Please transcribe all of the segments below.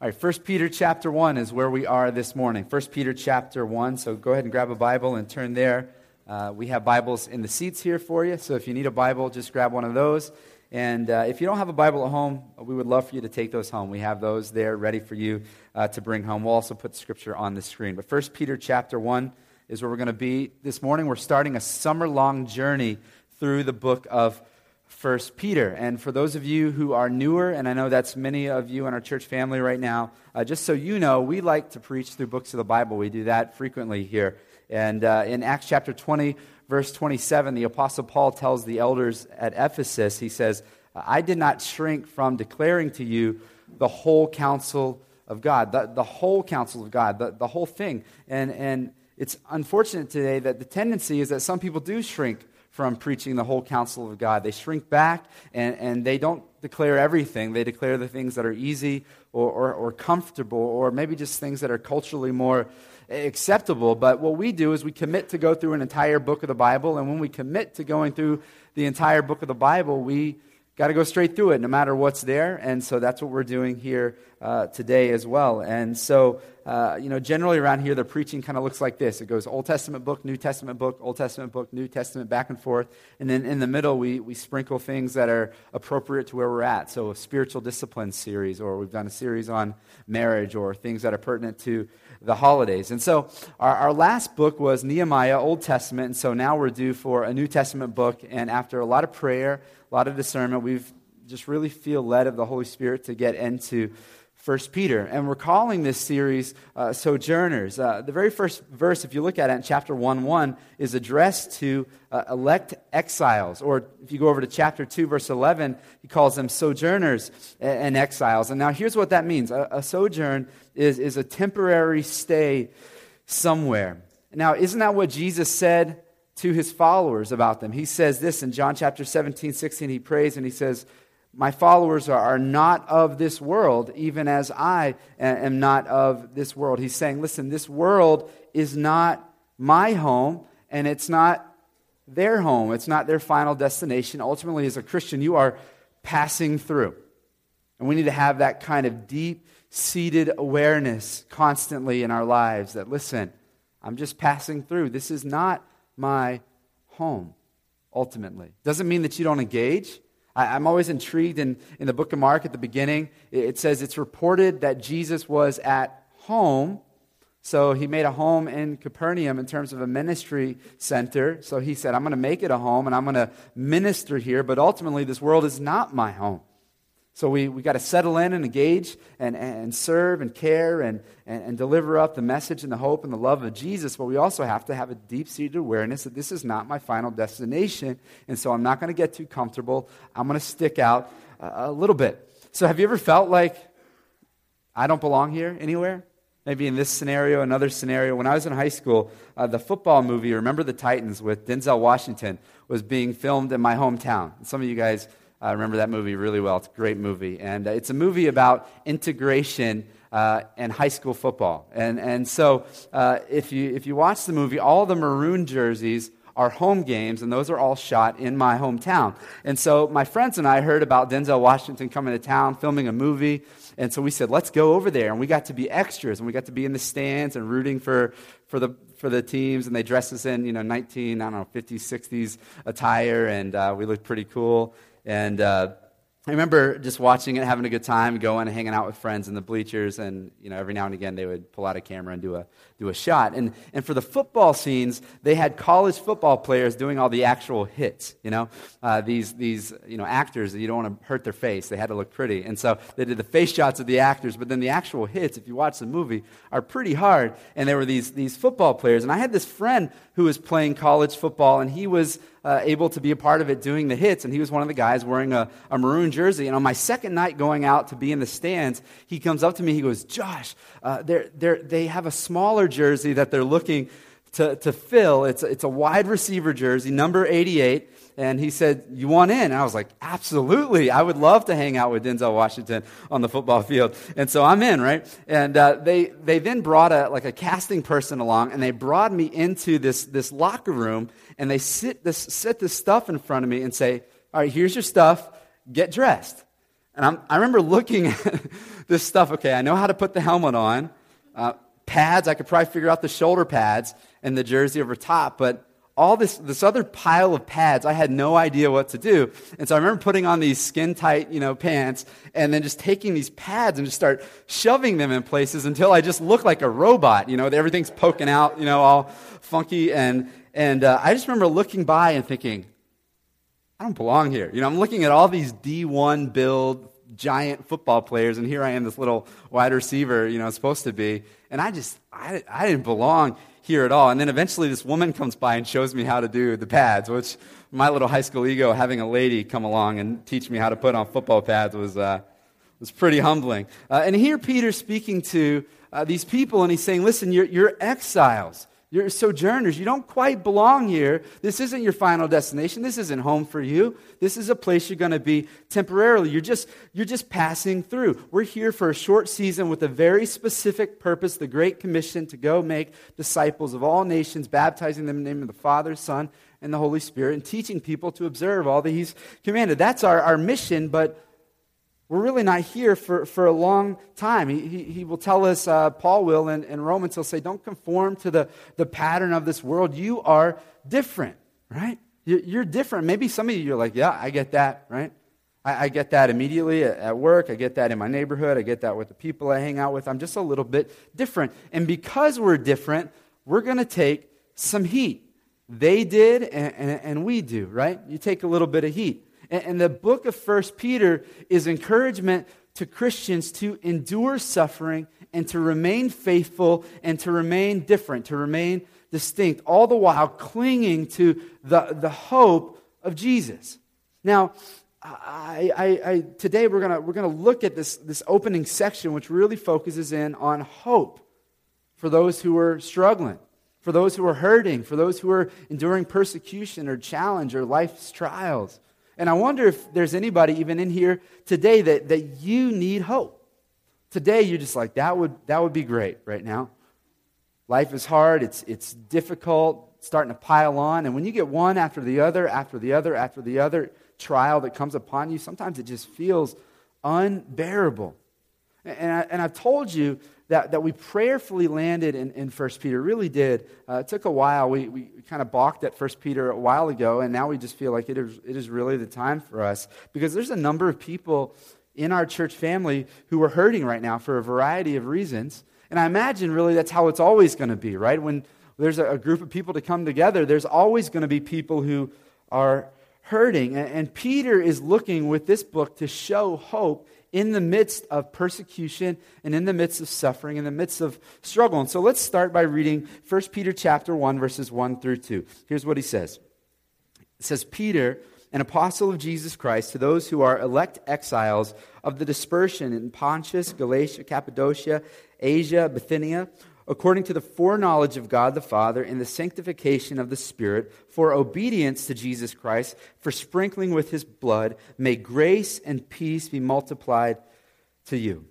All right, 1 Peter chapter 1 is where we are this morning. 1 Peter chapter 1, so go ahead and grab a Bible and turn there. We have Bibles in the seats here for you, so if you need a Bible, just grab one of those. And if you don't have a Bible at home, we would love for you to take those home. We have those there ready for you to bring home. We'll also put Scripture on the screen. But 1 Peter chapter 1 is where we're going to be this morning. We're starting a summer-long journey through the book of 1 Peter. And for those of you who are newer, and I know that's many of you in our church family right now, just so you know, we like to preach through books of the Bible. We do that frequently here. And in Acts chapter 20, verse 27, the Apostle Paul tells the elders at Ephesus, he says, I did not shrink from declaring to you the whole counsel of God, the whole counsel of God, the whole thing. And it's unfortunate today that the tendency is that some people do shrink from preaching the whole counsel of God. They shrink back and they don't declare everything. They declare the things that are easy or comfortable, or maybe just things that are culturally more acceptable. But what we do is we commit to go through an entire book of the Bible, and when we commit to going through the entire book of the Bible, we got to go straight through it no matter what's there. And so that's what we're doing here today as well. And so, generally around here, the preaching kind of looks like this. It goes Old Testament book, New Testament book, Old Testament book, New Testament, back and forth. And then in the middle, we sprinkle things that are appropriate to where we're at. So a spiritual discipline series, or we've done a series on marriage, or things that are pertinent to the holidays. And so our last book was Nehemiah, Old Testament. And so now we're due for a New Testament book. And after a lot of prayer, a lot of discernment, we've just really feel led of the Holy Spirit to get into 1 Peter. And we're calling this series Sojourners. The very first verse, if you look at it in chapter 1:1, is addressed to elect exiles. Or if you go over to chapter 2, verse 11, he calls them sojourners and exiles. And now here's what that means. A sojourn is a temporary stay somewhere. Now, isn't that what Jesus said to his followers about them? He says this in John chapter 17:16. He prays and he says, my followers are not of this world, even as I am not of this world. He's saying, listen, this world is not my home, and it's not their home. It's not their final destination. Ultimately, as a Christian, you are passing through. And we need to have that kind of deep-seated awareness constantly in our lives that, listen, I'm just passing through. This is not my home, ultimately. Doesn't mean that you don't engage. I'm always intrigued in the book of Mark at the beginning. It says it's reported that Jesus was at home. So he made a home in Capernaum in terms of a ministry center. So he said, I'm going to make it a home and I'm going to minister here. But ultimately, this world is not my home. So we got to settle in and engage and serve and care and deliver up the message and the hope and the love of Jesus. But we also have to have a deep-seated awareness that this is not my final destination. And so I'm not going to get too comfortable. I'm going to stick out a little bit. So have you ever felt like, I don't belong here anywhere? Maybe in this scenario, another scenario. When I was in high school, the football movie, Remember the Titans, with Denzel Washington, was being filmed in my hometown. And some of you guys remember that movie really well. It's a great movie. And it's a movie about integration and high school football. And so if you watch the movie, all the maroon jerseys are home games, and those are all shot in my hometown. And so my friends and I heard about Denzel Washington coming to town, filming a movie, and so we said, let's go over there. And we got to be extras, and we got to be in the stands and rooting for the teams, and they dressed us in 50s, 60s attire, and we looked pretty cool. And I remember just watching it, having a good time, going and hanging out with friends in the bleachers. And every now and again, they would pull out a camera and do a shot. And for the football scenes, they had college football players doing all the actual hits. These actors that you don't want to hurt their face. They had to look pretty, and so they did the face shots of the actors. But then the actual hits, if you watch the movie, are pretty hard. And there were these football players. And I had this friend who was playing college football, and he was able to be a part of it doing the hits, and he was one of the guys wearing a maroon jersey. And on my second night going out to be in the stands, he comes up to me, he goes, Josh, they have a smaller jersey that they're looking to fill. It's a wide receiver jersey, number 88, and he said, you want in? And I was like, absolutely, I would love to hang out with Denzel Washington on the football field. And so I'm in, right? And they then brought a casting person along, and they brought me into this locker room, and they set this stuff in front of me and say, all right, here's your stuff, get dressed. And I remember looking at this stuff. Okay, I know how to put the helmet on. Pads, I could probably figure out the shoulder pads and the jersey over top, but all this other pile of pads, I had no idea what to do. And so I remember putting on these skin-tight, pants, and then just taking these pads and just start shoving them in places until I just looked like a robot, everything's poking out, all funky. And I just remember looking by and thinking, I don't belong here. I'm looking at all these D1 build giant football players, and here I am, this little wide receiver, supposed to be. And I didn't belong here at all. And then eventually this woman comes by and shows me how to do the pads, which my little high school ego, having a lady come along and teach me how to put on football pads was pretty humbling. And here Peter's speaking to these people, and he's saying, listen, you're exiles. You're sojourners. You don't quite belong here. This isn't your final destination. This isn't home for you. This is a place you're going to be temporarily. You're just passing through. We're here for a short season with a very specific purpose, the Great Commission, to go make disciples of all nations, baptizing them in the name of the Father, Son, and the Holy Spirit, and teaching people to observe all that He's commanded. That's our mission, but we're really not here for a long time. He will tell us, Paul will in Romans, he'll say, don't conform to the pattern of this world. You are different, right? You're different. Maybe some of you are like, yeah, I get that, right? I get that immediately at work. I get that in my neighborhood. I get that with the people I hang out with. I'm just a little bit different. And because we're different, we're going to take some heat. They did and we do, right? You take a little bit of heat. And the book of 1 Peter is encouragement to Christians to endure suffering and to remain faithful and to remain different, to remain distinct, all the while clinging to the hope of Jesus. Now, today we're gonna look at this opening section, which really focuses in on hope for those who are struggling, for those who are hurting, for those who are enduring persecution or challenge or life's trials. And I wonder if there's anybody even in here today that you need hope. Today you're just like, that would be great right now. Life is hard, it's difficult, it's starting to pile on. And when you get one after the other trial that comes upon you, sometimes it just feels unbearable. And I've told you that we prayerfully landed in 1 Peter, really did. It took a while. We kind of balked at 1 Peter a while ago, and now we just feel like it is really the time for us, because there's a number of people in our church family who are hurting right now for a variety of reasons. And I imagine really that's how it's always going to be, right? When there's a group of people to come together, there's always going to be people who are hurting. And Peter is looking with this book to show hope in the midst of persecution and in the midst of suffering, in the midst of struggle. And so let's start by reading 1 Peter chapter 1, verses 1 through 2. Here's what he says. It says, Peter, an apostle of Jesus Christ, to those who are elect exiles of the dispersion in Pontus, Galatia, Cappadocia, Asia, Bithynia, according to the foreknowledge of God the Father and the sanctification of the Spirit, for obedience to Jesus Christ, for sprinkling with His blood, may grace and peace be multiplied to you.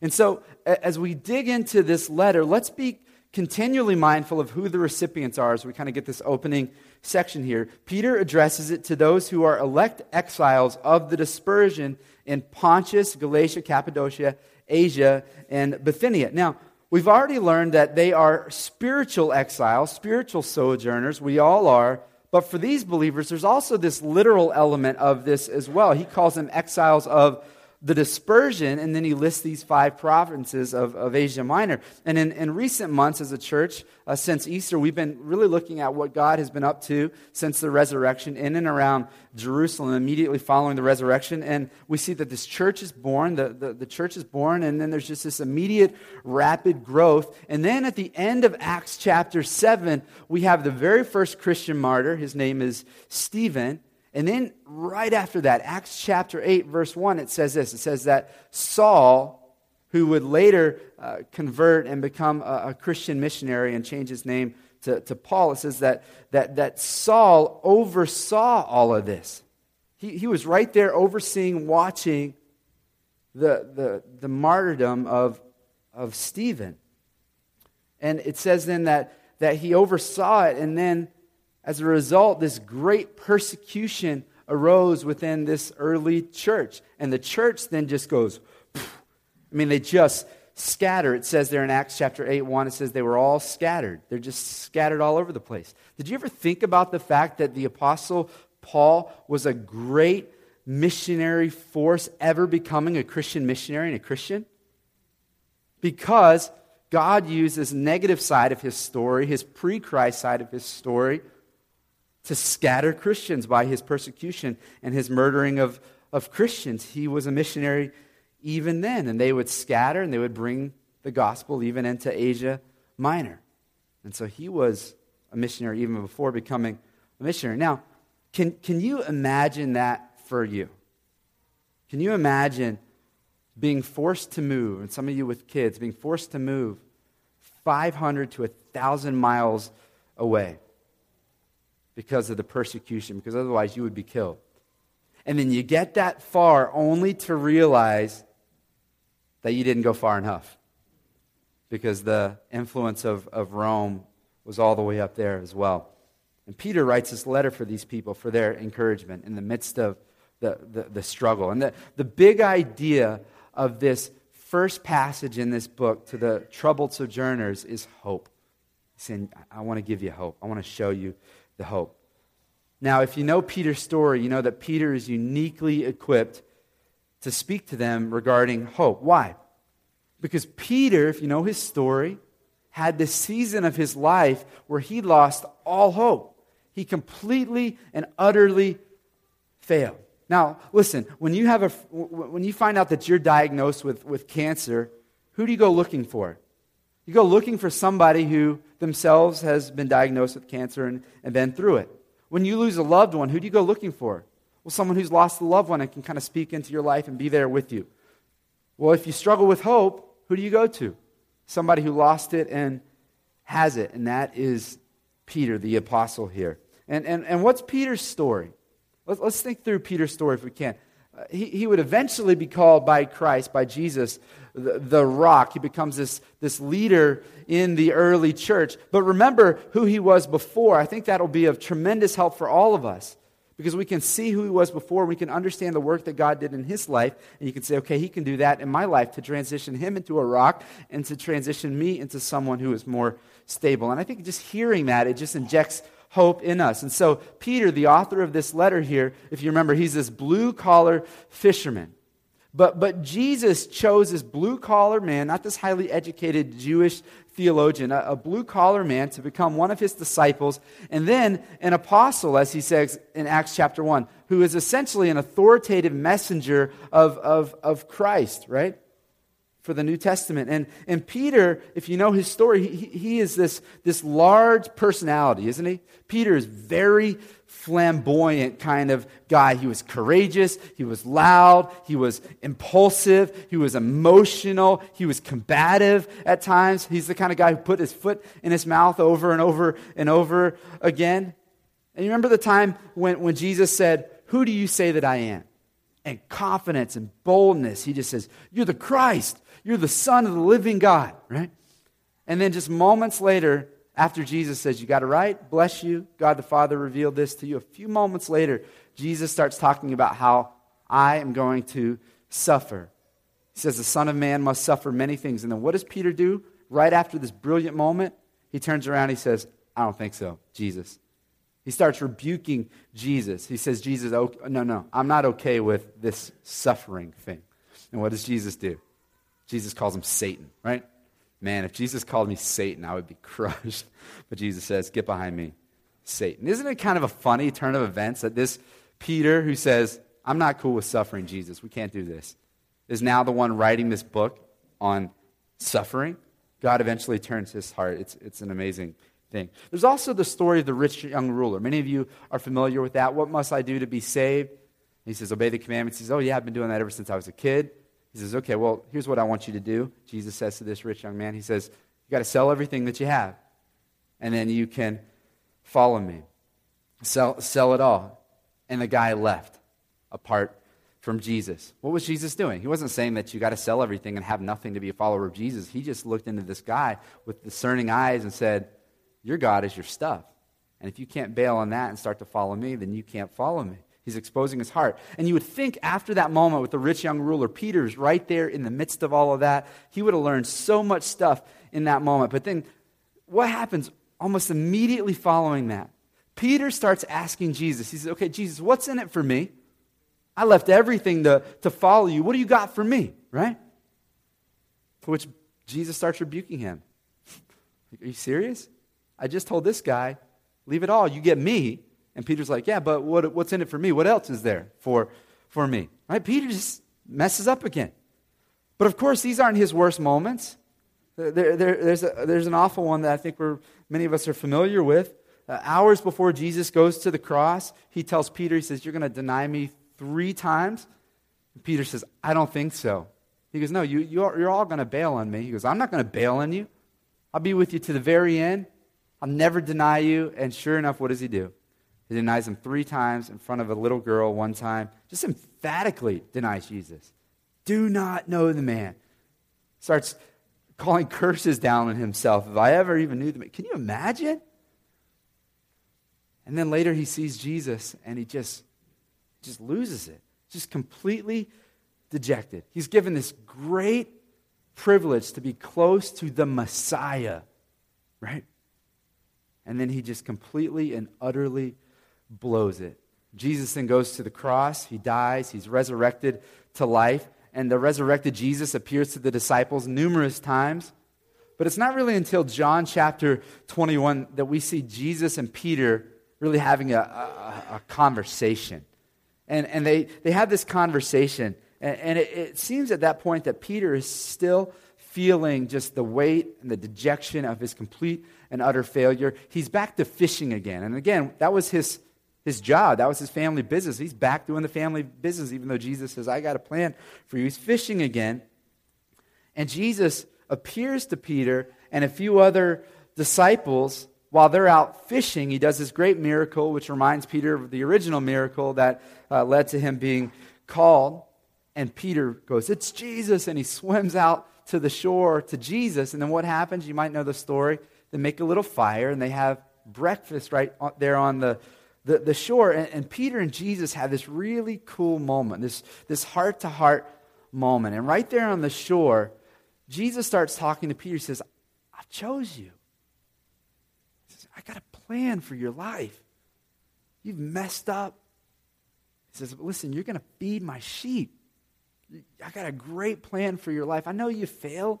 And so, as we dig into this letter, let's be continually mindful of who the recipients are as we kind of get this opening section here. Peter addresses it to those who are elect exiles of the dispersion in Pontus, Galatia, Cappadocia, Asia, and Bithynia. Now, we've already learned that they are spiritual exiles, spiritual sojourners. We all are. But for these believers, there's also this literal element of this as well. He calls them exiles of the dispersion, and then he lists these 5 provinces of Asia Minor. And in recent months as a church, since Easter, we've been really looking at what God has been up to since the resurrection in and around Jerusalem, immediately following the resurrection. And we see that this church is born, the church is born, and then there's just this immediate, rapid growth. And then at the end of Acts chapter 7, we have the very first Christian martyr. His name is Stephen. And then right after that, Acts chapter 8, verse 1, it says this. It says that Saul, who would later convert and become a Christian missionary and change his name to Paul. It says that Saul oversaw all of this. He was right there overseeing, watching the martyrdom of Stephen. And it says then that he oversaw it, and then as a result, this great persecution arose within this early church. And the church then just goes, poof. I mean, they just scatter. It says there in Acts chapter 8:1, it says they were all scattered. They're just scattered all over the place. Did you ever think about the fact that the Apostle Paul was a great missionary force, ever becoming a Christian missionary and a Christian? Because God used this negative side of his story, his pre-Christ side of his story, to scatter Christians by his persecution and his murdering of Christians. He was a missionary even then, and they would scatter and they would bring the gospel even into Asia Minor. And so he was a missionary even before becoming a missionary. Now, can you imagine that for you? Can you imagine being forced to move, and some of you with kids, being forced to move 500 to 1,000 miles away because of the persecution, because otherwise you would be killed. And then you get that far only to realize that you didn't go far enough because the influence of Rome was all the way up there as well. And Peter writes this letter for these people, for their encouragement in the midst of the struggle. And the big idea of this first passage in this book to the troubled sojourners is hope. He's saying, I want to give you hope. I want to show you the hope. Now, if you know Peter's story, you know that Peter is uniquely equipped to speak to them regarding hope. Why? Because Peter, if you know his story, had this season of his life where he lost all hope. He completely and utterly failed. Now, listen, when you find out that you're diagnosed with cancer, who do you go looking for? You go looking for somebody who themselves has been diagnosed with cancer and been through it. When you lose a loved one, who do you go looking for? Well, someone who's lost a loved one and can kind of speak into your life and be there with you. Well, if you struggle with hope, who do you go to? Somebody who lost it and has it, and that is Peter, the apostle here. And what's Peter's story? Let's think through Peter's story if we can. He would eventually be called by Christ, by Jesus, the rock. He becomes this leader in the early church. But remember who he was before. I think that will be of tremendous help for all of us because we can see who he was before. We can understand the work that God did in his life. And you can say, okay, he can do that in my life to transition him into a rock and to transition me into someone who is more stable. And I think just hearing that, it just injects hope in us. And so Peter, the author of this letter here, if you remember, he's this blue-collar fisherman. But Jesus chose this blue-collar man, not this highly educated Jewish theologian, a blue-collar man to become one of his disciples, and then an apostle, as he says in Acts chapter 1, who is essentially an authoritative messenger of Christ, right? For the New Testament. And Peter, if you know his story, he is this large personality, isn't he? Peter is very flamboyant kind of guy. He was courageous, he was loud, he was impulsive, he was emotional, he was combative at times. He's the kind of guy who put his foot in his mouth over and over and over again. And you remember the time when Jesus said, "Who do you say that I am?" And confidence and boldness, he just says, "You're the Christ. You're the Son of the living God," right? And then just moments later, after Jesus says, "You got it right, bless you, God the Father revealed this to you." A few moments later, Jesus starts talking about how I am going to suffer. He says, "The Son of Man must suffer many things." And then what does Peter do? Right after this brilliant moment, he turns around and he says, "I don't think so, Jesus." He starts rebuking Jesus. He says, "Jesus, no, I'm not okay with this suffering thing." And what does Jesus do? Jesus calls him Satan, right? Man, if Jesus called me Satan, I would be crushed. But Jesus says, "Get behind me, Satan." Isn't it kind of a funny turn of events that this Peter who says, "I'm not cool with suffering, Jesus, we can't do this," is now the one writing this book on suffering? God eventually turns his heart. It's an amazing thing. There's also the story of the rich young ruler. Many of you are familiar with that. "What must I do to be saved?" And he says, "Obey the commandments." He says, "Oh yeah, I've been doing that ever since I was a kid." He says, "Okay, well, here's what I want you to do." Jesus says to this rich young man, he says, "You got to sell everything that you have, and then you can follow me. Sell it all." And the guy left apart from Jesus. What was Jesus doing? He wasn't saying that you got to sell everything and have nothing to be a follower of Jesus. He just looked into this guy with discerning eyes and said, "Your God is your stuff. And if you can't bail on that and start to follow me, then you can't follow me." He's exposing his heart. And you would think after that moment with the rich young ruler, Peter's right there in the midst of all of that. He would have learned so much stuff in that moment. But then what happens almost immediately following that? Peter starts asking Jesus. He says, okay, Jesus, what's in it for me? I left everything to follow you. What do you got for me, right? To which Jesus starts rebuking him. Are you serious? I just told this guy, leave it all. You get me. And Peter's like, yeah, but what's in it for me? What else is there for me? Right? Peter just messes up again. But of course, these aren't his worst moments. There's an awful one that I think many of us are familiar with. Hours before Jesus goes to the cross, he tells Peter, he says, you're going to deny me 3 times. And Peter says, I don't think so. He goes, no, you're all going to bail on me. He goes, I'm not going to bail on you. I'll be with you to the very end. I'll never deny you. And sure enough, what does he do? He denies him 3 times in front of a little girl one time. Just emphatically denies Jesus. Do not know the man. Starts calling curses down on himself. If I ever even knew the man. Can you imagine? And then later he sees Jesus and he just loses it. Just completely dejected. He's given this great privilege to be close to the Messiah, right? And then he just completely and utterly blows it. Jesus then goes to the cross. He dies. He's resurrected to life. And the resurrected Jesus appears to the disciples numerous times. But it's not really until John chapter 21 that we see Jesus and Peter really having a conversation. And they have this conversation. And it seems at that point that Peter is still feeling just the weight and the dejection of his complete and utter failure. He's back to fishing again. And again, that was his job. That was his family business. He's back doing the family business, even though Jesus says, I got a plan for you. He's fishing again. And Jesus appears to Peter and a few other disciples while they're out fishing. He does this great miracle, which reminds Peter of the original miracle that led to him being called. And Peter goes, it's Jesus, and he swims out to the shore to Jesus. And then what happens? You might know the story. They make a little fire and they have breakfast right there on the shore. And Peter and Jesus have this really cool moment, this heart-to-heart moment. And right there on the shore, Jesus starts talking to Peter. He says, I chose you. He says, I got a plan for your life. You've messed up. He says, listen, you're going to feed my sheep. I got a great plan for your life. I know you failed,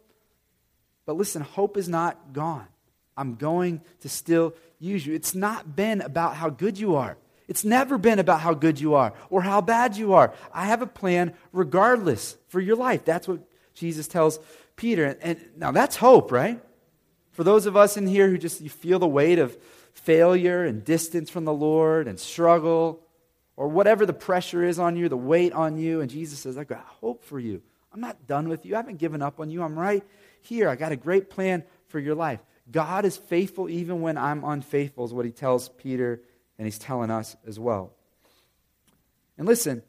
but listen, hope is not gone. I'm going to still use you. It's not been about how good you are. It's never been about how good you are or how bad you are. I have a plan regardless for your life. That's what Jesus tells Peter. And now that's hope, right? For those of us in here who you feel the weight of failure and distance from the Lord and struggle, or whatever the pressure is on you, the weight on you. And Jesus says, I've got hope for you. I'm not done with you. I haven't given up on you. I'm right here. I got a great plan for your life. God is faithful even when I'm unfaithful is what he tells Peter, and he's telling us as well. And listen,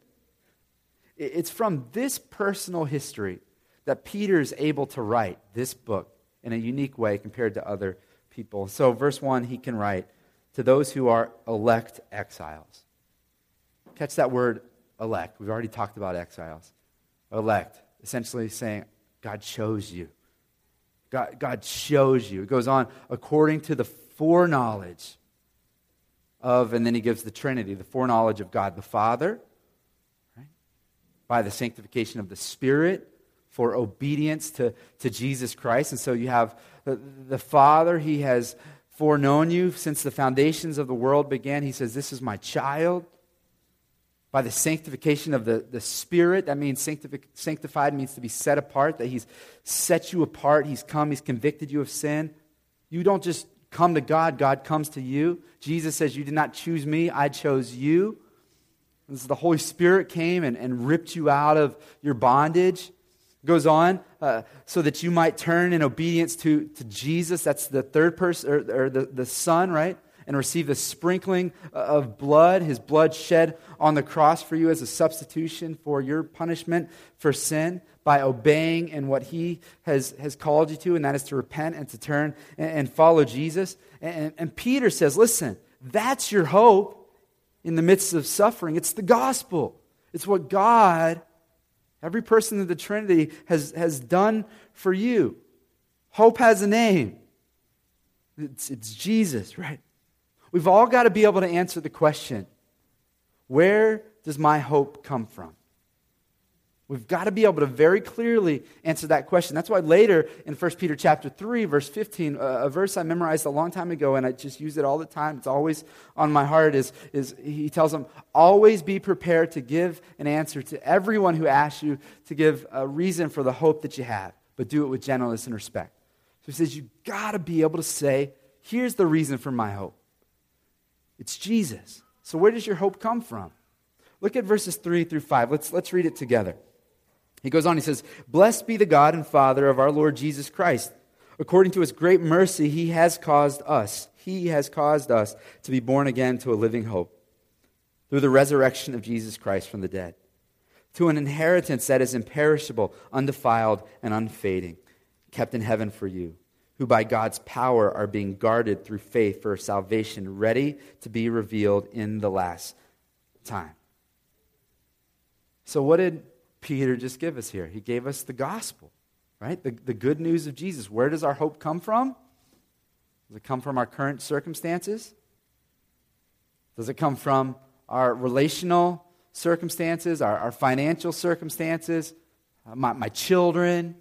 it's from this personal history that Peter is able to write this book in a unique way compared to other people. So verse 1, he can write, to those who are elect exiles. Catch that word, elect. We've already talked about exiles. Elect, essentially saying, God chose you. God chose you. It goes on, according to the foreknowledge of, and then he gives the Trinity, the foreknowledge of God the Father, right? By the sanctification of the Spirit, for obedience to Jesus Christ. And so you have the Father, he has foreknown you since the foundations of the world began. He says, this is my child. By the sanctification of the Spirit, that means sanctified means to be set apart, that he's set you apart, he's come, he's convicted you of sin. You don't just come to God, God comes to you. Jesus says, you did not choose me, I chose you. And so the Holy Spirit came and ripped you out of your bondage. It goes on, so that you might turn in obedience to Jesus, that's the third person, or the Son, right? And receive the sprinkling of blood, his blood shed on the cross for you as a substitution for your punishment for sin by obeying in what he has called you to, and that is to repent and to turn and follow Jesus. And Peter says, listen, that's your hope. in the midst of suffering. It's the gospel. It's what God, every person of the Trinity, has done for you. Hope has a name. It's Jesus, right? We've all got to be able to answer the question, where does my hope come from? We've got to be able to very clearly answer that question. That's why later in 1 Peter chapter 3, verse 15, a verse I memorized a long time ago, and I just use it all the time. It's always on my heart, is he tells them, always be prepared to give an answer to everyone who asks you to give a reason for the hope that you have, but do it with gentleness and respect. So he says, you've got to be able to say, here's the reason for my hope. It's Jesus. So where does your hope come from? Look at verses 3 through 5. Let's read it together. He goes on, he says, blessed be the God and Father of our Lord Jesus Christ. According to his great mercy, he has caused us to be born again to a living hope through the resurrection of Jesus Christ from the dead, to an inheritance that is imperishable, undefiled, and unfading, kept in heaven for you, who by God's power are being guarded through faith for salvation, ready to be revealed in the last time. So what did Peter just give us here? He gave us the gospel, right? The good news of Jesus. Where does our hope come from? Does it come from our current circumstances? Does it come from our relational circumstances, our financial circumstances, my children,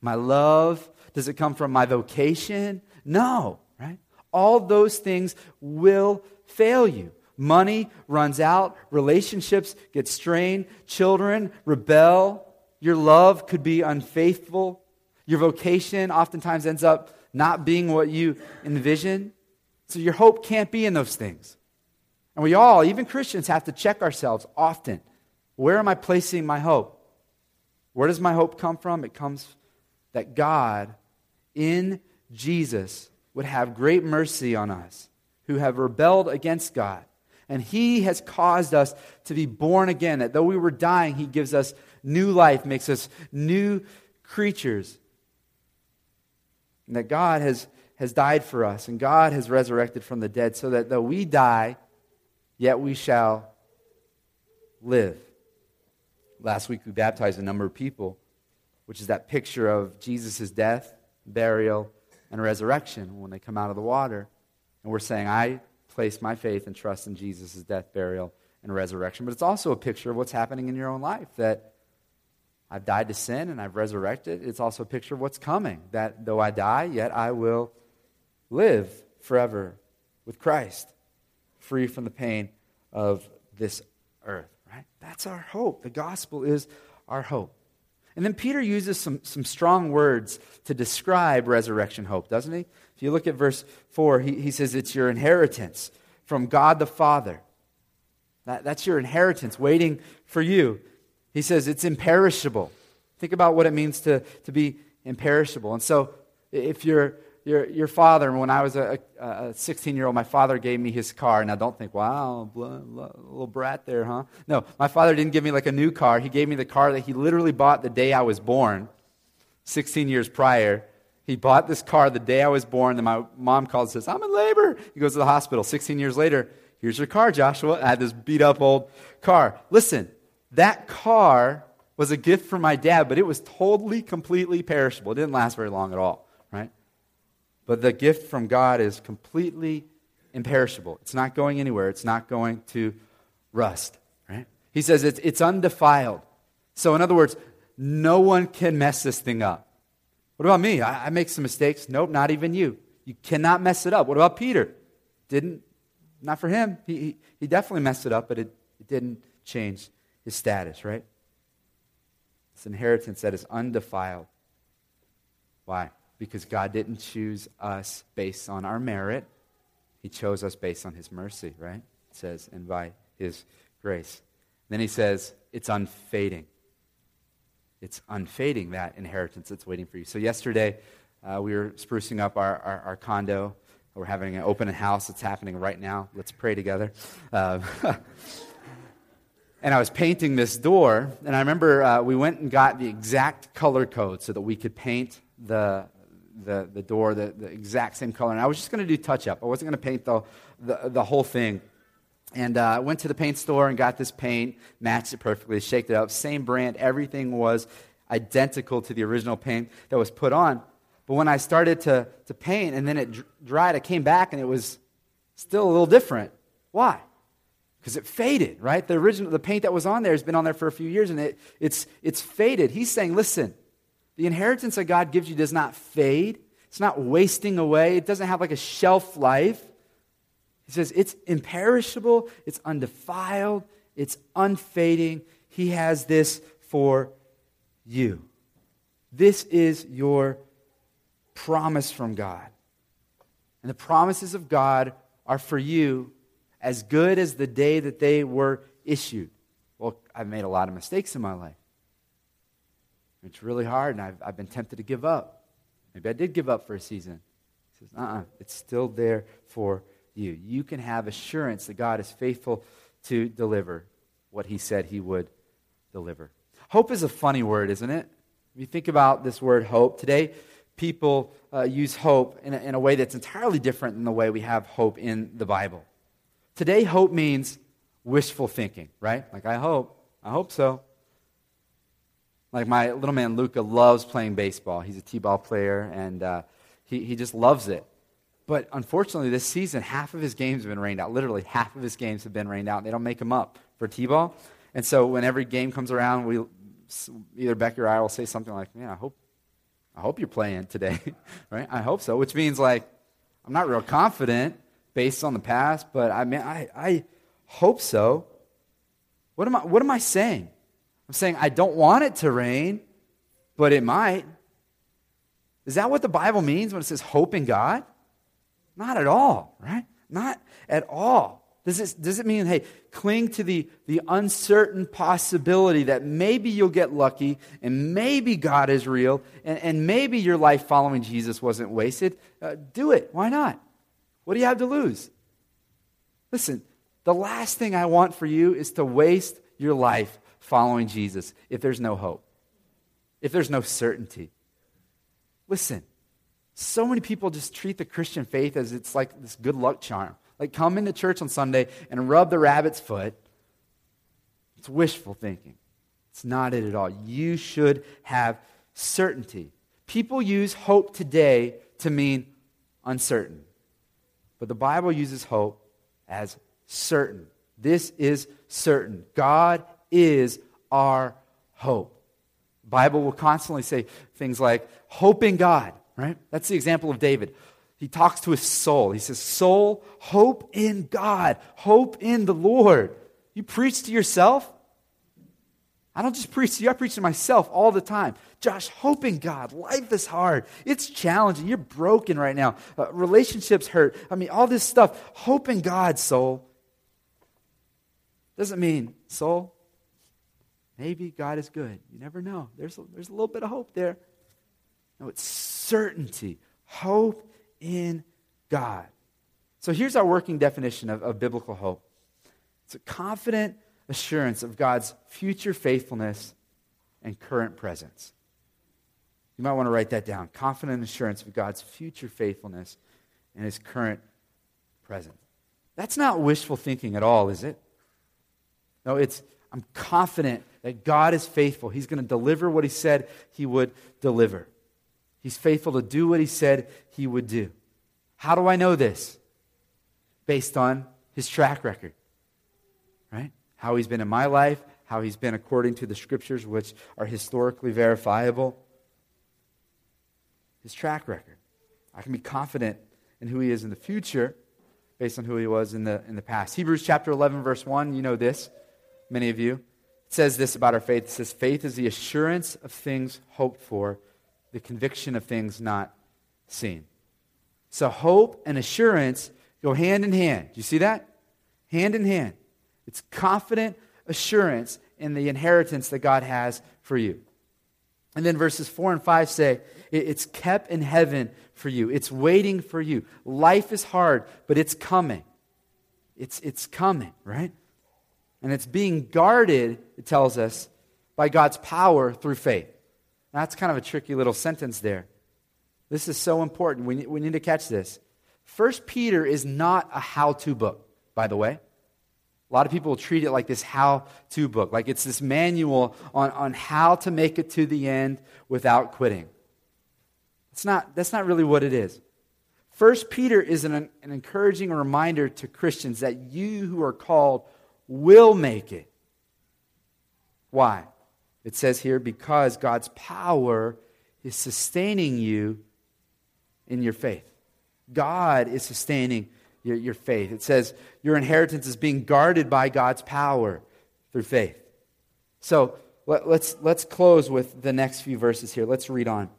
my love? Does it come from my vocation? No, right? All those things will fail you. Money runs out, relationships get strained, children rebel, your love could be unfaithful, your vocation oftentimes ends up not being what you envision. So your hope can't be in those things. And we all, even Christians, have to check ourselves often. Where am I placing my hope? Where does my hope come from? It comes that God in Jesus would have great mercy on us who have rebelled against God. And he has caused us to be born again, that though we were dying, he gives us new life, makes us new creatures. And that God has died for us, and God has resurrected from the dead, so that though we die, yet we shall live. Last week we baptized a number of people, which is that picture of Jesus' death, burial, and resurrection when they come out of the water. And we're saying, I place my faith and trust in Jesus' death, burial, and resurrection. But it's also a picture of what's happening in your own life, that I've died to sin and I've resurrected. It's also a picture of what's coming, that though I die, yet I will live forever with Christ, free from the pain of this earth, right? That's our hope. The gospel is our hope. And then Peter uses some strong words to describe resurrection hope, doesn't he? If you look at verse 4, he says it's your inheritance from God the Father. That's your inheritance waiting for you. He says it's imperishable. Think about what it means to be imperishable. And so if your father, when I was a 16-year-old, my father gave me his car. Now don't think, wow, little brat there, huh? No, my father didn't give me like a new car. He gave me the car that he literally bought the day I was born, 16 years prior. He bought this car the day I was born. Then my mom calls and says, I'm in labor. He goes to the hospital. 16 years later, here's your car, Joshua. I had this beat-up old car. Listen, that car was a gift from my dad, but it was totally, completely perishable. It didn't last very long at all, right? But the gift from God is completely imperishable. It's not going anywhere. It's not going to rust, right? He says it's undefiled. So in other words, no one can mess this thing up. What about me? I make some mistakes. Nope, not even you. You cannot mess it up. What about Peter? Didn't, not for him. He definitely messed it up, but it didn't change his status, right? It's an inheritance that is undefiled. Why? Because God didn't choose us based on our merit. He chose us based on his mercy, right? It says, and by his grace. Then he says, it's unfading. It's unfading, that inheritance that's waiting for you. So yesterday, we were sprucing up our condo. We're having an open house that's happening right now. Let's pray together. And I was painting this door, and I remember we went and got the exact color code so that we could paint the door the exact same color. And I was just going to do touch-up. I wasn't going to paint the whole thing. And I went to the paint store and got this paint, matched it perfectly, shaked it up, same brand. Everything was identical to the original paint that was put on. But when I started to paint and then it dried, I came back and it was still a little different. Why? Because it faded, right? The paint that was on there has been on there for a few years and it's faded. He's saying, listen, the inheritance that God gives you does not fade. It's not wasting away. It doesn't have like a shelf life. He says it's imperishable, it's undefiled, it's unfading. He has this for you. This is your promise from God. And the promises of God are for you as good as the day that they were issued. Well, I've made a lot of mistakes in my life. It's really hard, and I've been tempted to give up. Maybe I did give up for a season. He says, it's still there for you. You can have assurance that God is faithful to deliver what he said he would deliver. Hope is a funny word, isn't it? If you think about this word hope, today people use hope in a way that's entirely different than the way we have hope in the Bible. Today hope means wishful thinking, right? Like I hope so. Like my little man Luca loves playing baseball. He's a t-ball player and he just loves it. But unfortunately, this season, half of his games have been rained out. Literally, half of his games have been rained out. They don't make them up for T-ball. And so when every game comes around, we either Becky or I will say something like, yeah, I hope you're playing today, right? I hope so, which means, like, I'm not real confident based on the past, but I mean, I hope so. What am I saying? I'm saying I don't want it to rain, but it might. Is that what the Bible means when it says hope in God? Not at all, right? Not at all. Does it mean, hey, cling to the uncertain possibility that maybe you'll get lucky and maybe God is real and maybe your life following Jesus wasn't wasted? Do it. Why not? What do you have to lose? Listen, the last thing I want for you is to waste your life following Jesus if there's no hope, if there's no certainty. Listen. So many people just treat the Christian faith as it's like this good luck charm. Like come into church on Sunday and rub the rabbit's foot. It's wishful thinking. It's not it at all. You should have certainty. People use hope today to mean uncertain. But the Bible uses hope as certain. This is certain. God is our hope. The Bible will constantly say things like, hope in God. Right? That's the example of David. He talks to his soul. He says, soul, hope in God. Hope in the Lord. You preach to yourself? I don't just preach to you. I preach to myself all the time. Josh, hope in God. Life is hard. It's challenging. You're broken right now. Relationships hurt. I mean, all this stuff. Hope in God, soul. Doesn't mean, soul, maybe God is good. You never know. There's a little bit of hope there. No, it's certainty, hope in God. So here's our working definition of biblical hope. It's a confident assurance of God's future faithfulness and current presence. You might want to write that down. Confident assurance of God's future faithfulness and his current presence. That's not wishful thinking at all, is it? No, it's I'm confident that God is faithful. He's going to deliver what he said he would deliver. He's faithful to do what he said he would do. How do I know this? Based on his track record, right? How he's been in my life, how he's been according to the scriptures, which are historically verifiable. His track record. I can be confident in who he is in the future based on who he was in the past. Hebrews chapter 11, verse 1, you know this, many of you. It says this about our faith. It says, faith is the assurance of things hoped for, the conviction of things not seen. So hope and assurance go hand in hand. Do you see that? Hand in hand. It's confident assurance in the inheritance that God has for you. And then verses 4 and 5 say, it's kept in heaven for you. It's waiting for you. Life is hard, but it's coming. It's coming, right? And it's being guarded, it tells us, by God's power through faith. That's kind of a tricky little sentence there. This is so important. We need to catch this. 1 Peter is not a how-to book, by the way. A lot of people treat it like this how-to book, like it's this manual on how to make it to the end without quitting. That's not really what it is. 1 Peter is an encouraging reminder to Christians that you who are called will make it. Why? It says here, because God's power is sustaining you in your faith. God is sustaining your faith. It says your inheritance is being guarded by God's power through faith. So let's close with the next few verses here. Let's read on.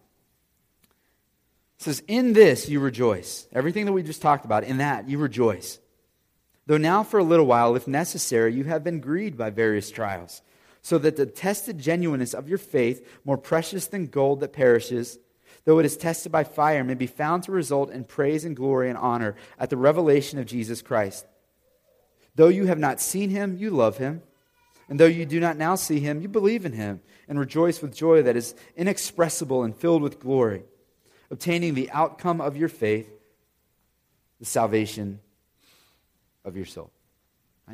It says, in this you rejoice. Everything that we just talked about, in that you rejoice. Though now for a little while, if necessary, you have been grieved by various trials, so that the tested genuineness of your faith, more precious than gold that perishes, though it is tested by fire, may be found to result in praise and glory and honor at the revelation of Jesus Christ. Though you have not seen him, you love him. And though you do not now see him, you believe in him and rejoice with joy that is inexpressible and filled with glory, obtaining the outcome of your faith, the salvation of your soul.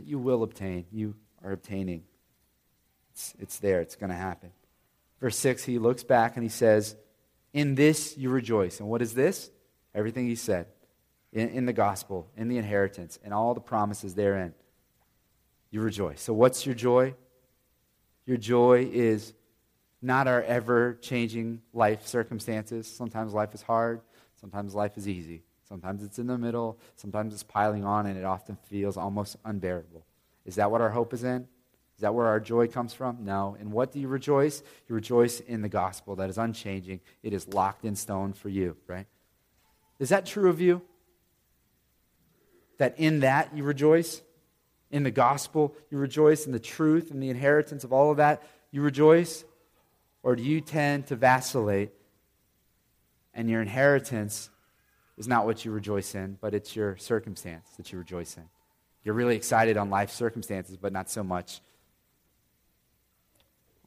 You will obtain. You are obtaining. It's there. It's going to happen. Verse 6, he looks back and he says, in this you rejoice. And what is this? Everything he said. In the gospel, in the inheritance, in all the promises therein. You rejoice. So what's your joy? Your joy is not our ever-changing life circumstances. Sometimes life is hard. Sometimes life is easy. Sometimes it's in the middle. Sometimes it's piling on, and it often feels almost unbearable. Is that what our hope is in? Is that where our joy comes from? No. And what do you rejoice? You rejoice in the gospel that is unchanging. It is locked in stone for you, right? Is that true of you? That in that you rejoice? In the gospel you rejoice? In the truth and the inheritance of all of that you rejoice? Or do you tend to vacillate and your inheritance is not what you rejoice in, but it's your circumstance that you rejoice in? You're really excited on life's circumstances, but not so much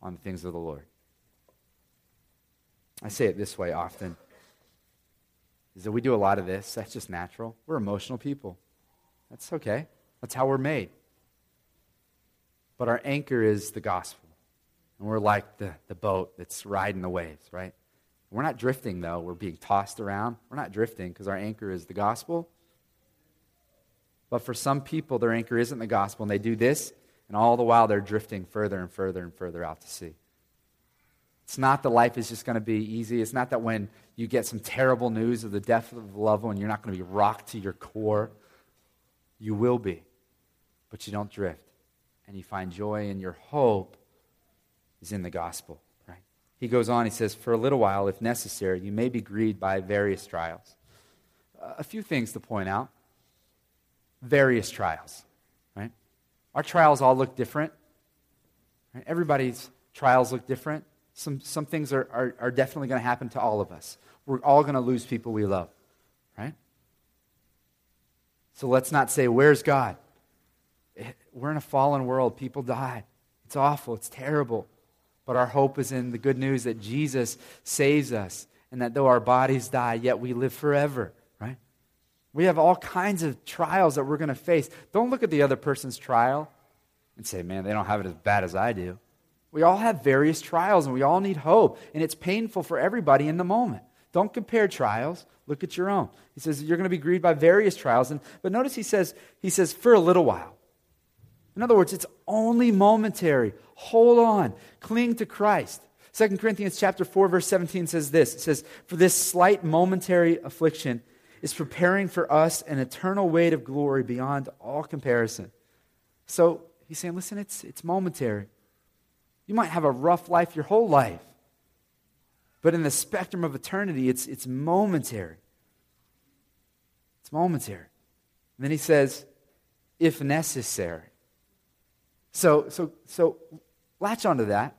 on the things of the Lord. I say it this way often, is that we do a lot of this. That's just natural. We're emotional people. That's okay. That's how we're made. But our anchor is the gospel. And we're like the boat that's riding the waves, right? We're not drifting, though. We're being tossed around. We're not drifting because our anchor is the gospel. But for some people, their anchor isn't the gospel, and they do this, and all the while they're drifting further and further and further out to sea. It's not that life is just going to be easy. It's not that when you get some terrible news of the death of a loved one, you're not going to be rocked to your core. You will be, but you don't drift. And you find joy, and your hope is in the gospel, right? He goes on, he says, for a little while, if necessary, you may be grieved by various trials. A few things to point out. Various trials, right? Our trials all look different. Right? Everybody's trials look different. Some things are definitely going to happen to all of us. We're all going to lose people we love, right? So let's not say, where's God? We're in a fallen world. People die. It's awful. It's terrible. But our hope is in the good news that Jesus saves us and that though our bodies die, yet we live forever. We have all kinds of trials that we're going to face. Don't look at the other person's trial and say, man, they don't have it as bad as I do. We all have various trials, and we all need hope, and it's painful for everybody in the moment. Don't compare trials. Look at your own. He says you're going to be grieved by various trials. But notice he says, for a little while. In other words, it's only momentary. Hold on. Cling to Christ. 2 Corinthians chapter 4, verse 17 says this. It says, for this slight momentary affliction is preparing for us an eternal weight of glory beyond all comparison. So he's saying, listen, it's momentary. You might have a rough life your whole life, but in the spectrum of eternity, it's momentary. It's momentary. And then he says, if necessary. So latch onto that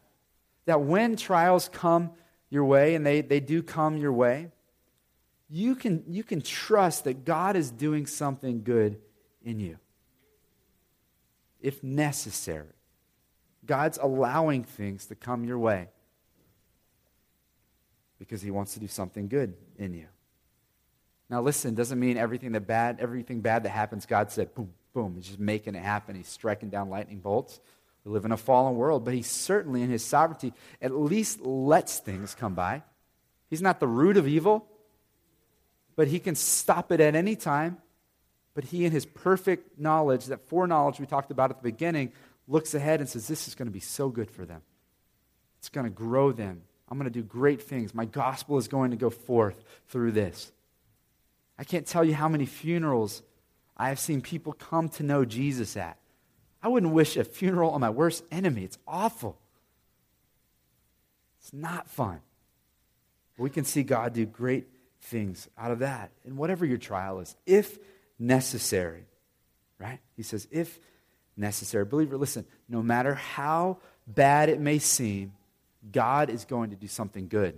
when trials come your way, and they do come your way, you can trust that God is doing something good in you. If necessary. God's allowing things to come your way because he wants to do something good in you. Now listen, doesn't mean everything bad that happens, God said, boom, Boom, he's just making it happen. He's striking down lightning bolts. We live in a fallen world, but he certainly, in his sovereignty, at least lets things come by. He's not the root of evil, but he can stop it at any time. But he, in his perfect knowledge, that foreknowledge we talked about at the beginning, looks ahead and says, this is going to be so good for them. It's going to grow them. I'm going to do great things. My gospel is going to go forth through this. I can't tell you how many funerals I have seen people come to know Jesus at. I wouldn't wish a funeral on my worst enemy. It's awful. It's not fun. But we can see God do great things out of that. And whatever your trial is, if necessary, right? He says, if necessary. Believer, listen, no matter how bad it may seem, God is going to do something good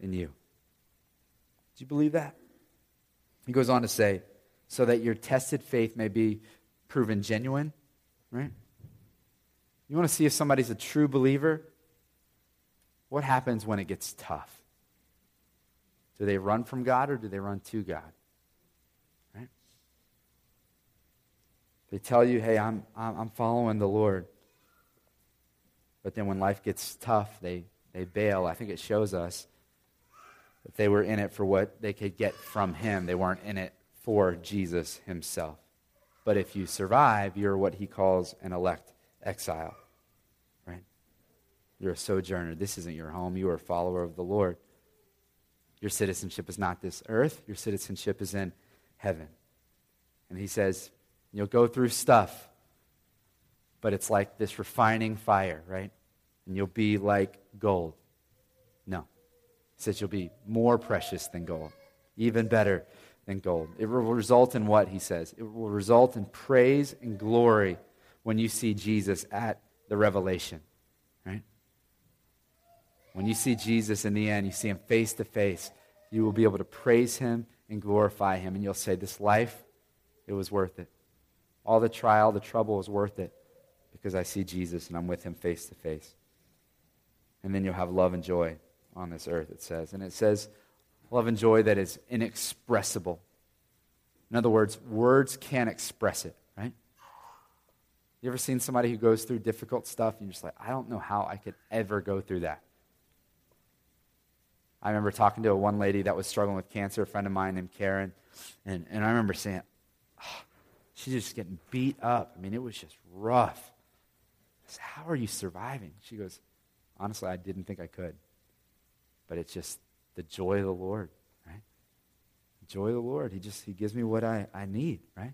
in you. Do you believe that? He goes on to say, so that your tested faith may be proven genuine, right? You want to see if somebody's a true believer? What happens when it gets tough? Do they run from God or do they run to God? Right? They tell you, hey, I'm following the Lord. But then when life gets tough, they bail. I think it shows us that they were in it for what they could get from him. They weren't in it for Jesus himself. But if you survive, you're what he calls an elect exile, right? You're a sojourner. This isn't your home. You are a follower of the Lord. Your citizenship is not this earth. Your citizenship is in heaven. And he says, you'll go through stuff, but it's like this refining fire, right? And you'll be like gold. No. He says you'll be more precious than gold, even better than gold. It will result in what, he says? It will result in praise and glory when you see Jesus at the revelation, right? When you see Jesus in the end, you see him face to face, you will be able to praise him and glorify him, and you'll say, this life, it was worth it. All the trial, the trouble was worth it because I see Jesus and I'm with him face to face. And then you'll have love and joy on this earth, it says. And it says, love and joy that is inexpressible. In other words, words can't express it, right? You ever seen somebody who goes through difficult stuff and you're just like, I don't know how I could ever go through that. I remember talking to one lady that was struggling with cancer, a friend of mine named Karen, and I remember saying, oh, she's just getting beat up. I mean, it was just rough. I said, how are you surviving? She goes, honestly, I didn't think I could. But it's just the joy of the Lord, right? The joy of the Lord. He gives me what I need, right?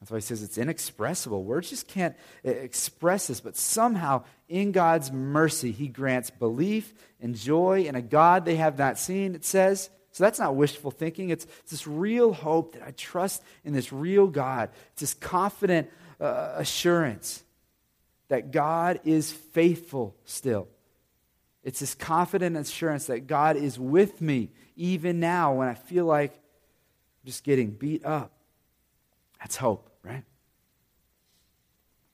That's why he says it's inexpressible. Words just can't express this, but somehow in God's mercy, he grants belief and joy in a God they have not seen, it says. So that's not wishful thinking. It's this real hope that I trust in this real God. It's this confident assurance that God is faithful still. It's this confident assurance that God is with me even now when I feel like I'm just getting beat up. That's hope, right?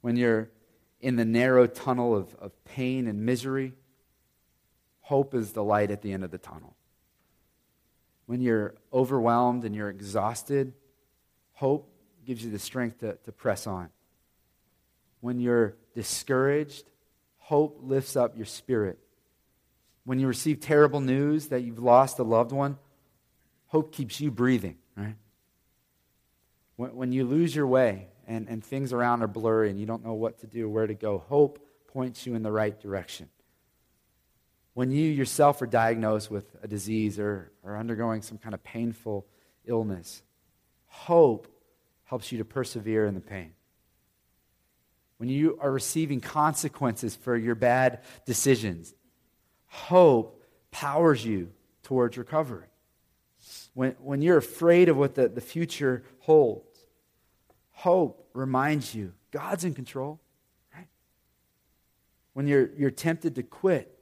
When you're in the narrow tunnel of pain and misery, hope is the light at the end of the tunnel. When you're overwhelmed and you're exhausted, hope gives you the strength to press on. When you're discouraged, hope lifts up your spirit. When you receive terrible news that you've lost a loved one, hope keeps you breathing, right? When you lose your way and things around are blurry and you don't know what to do, where to go, hope points you in the right direction. When you yourself are diagnosed with a disease or undergoing some kind of painful illness, hope helps you to persevere in the pain. When you are receiving consequences for your bad decisions, hope powers you towards recovery. When you're afraid of what the future holds, hope reminds you God's in control. Right? When you're tempted to quit,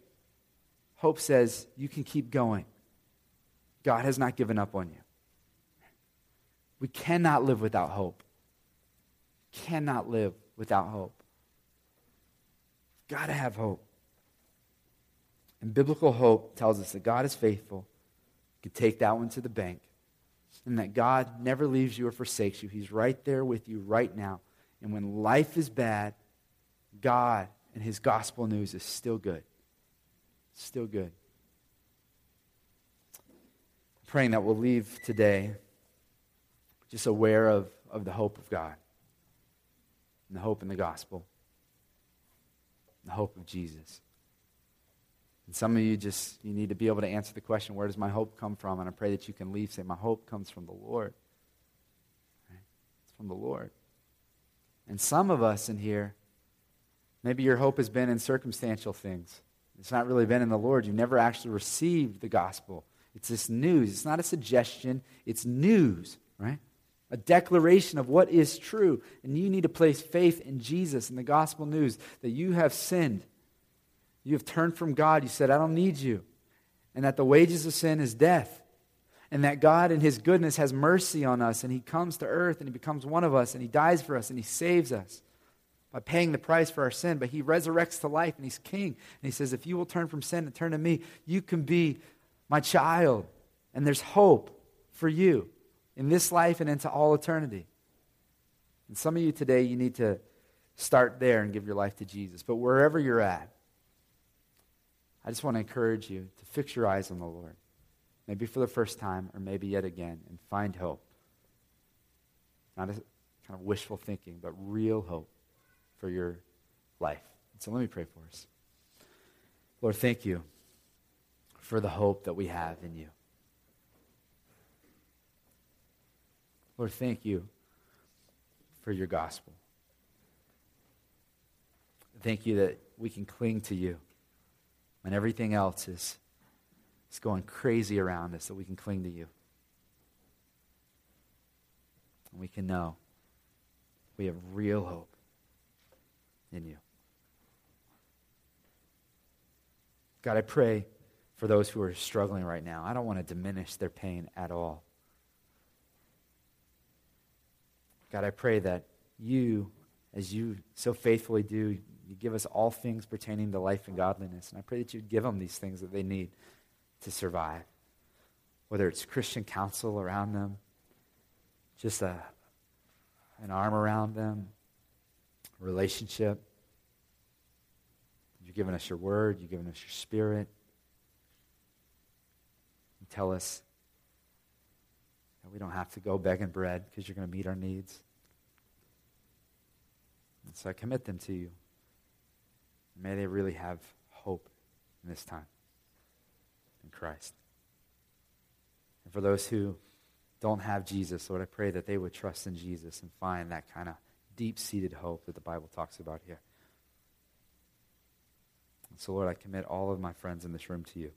hope says you can keep going. God has not given up on you. We cannot live without hope. Cannot live without hope. Got to have hope. And biblical hope tells us that God is faithful. You can take that one to the bank. and that God never leaves you or forsakes you. He's right there with you right now. And when life is bad, God and his gospel news is still good. Still good. I'm praying that we'll leave today just aware of the hope of God and the hope in the gospel, the hope of Jesus. And some of you just, you need to be able to answer the question, where does my hope come from? And I pray that you can leave saying, my hope comes from the Lord. Right? It's from the Lord. And some of us in here, maybe your hope has been in circumstantial things. It's not really been in the Lord. You've never actually received the gospel. It's this news. It's not a suggestion. It's news, right? A declaration of what is true. And you need to place faith in Jesus and the gospel news that you have sinned. You have turned from God. You said, I don't need you. And that the wages of sin is death. And that God in his goodness has mercy on us. And he comes to earth and he becomes one of us. And he dies for us and he saves us by paying the price for our sin. But he resurrects to life and he's king. And he says, if you will turn from sin and turn to me, you can be my child. And there's hope for you in this life and into all eternity. And some of you today, you need to start there and give your life to Jesus. But wherever you're at, I just want to encourage you to fix your eyes on the Lord, maybe for the first time or maybe yet again, and find hope. Not a kind of wishful thinking, but real hope for your life. And so let me pray for us. Lord, thank you for the hope that we have in you. Lord, thank you for your gospel. Thank you that we can cling to you when everything else is going crazy around us, that we can cling to you. And we can know we have real hope in you. God, I pray for those who are struggling right now. I don't want to diminish their pain at all. God, I pray that you, as you so faithfully do, you give us all things pertaining to life and godliness. And I pray that you'd give them these things that they need to survive, whether it's Christian counsel around them, just an arm around them, relationship. You've given us your word. You've given us your spirit. You tell us that we don't have to go begging bread because you're going to meet our needs. And so I commit them to you. May they really have hope in this time in Christ. And for those who don't have Jesus, Lord, I pray that they would trust in Jesus and find that kind of deep-seated hope that the Bible talks about here. And so, Lord, I commit all of my friends in this room to you.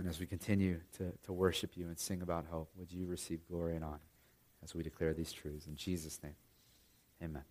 And as we continue to worship you and sing about hope, would you receive glory and honor as we declare these truths. In Jesus' name, amen.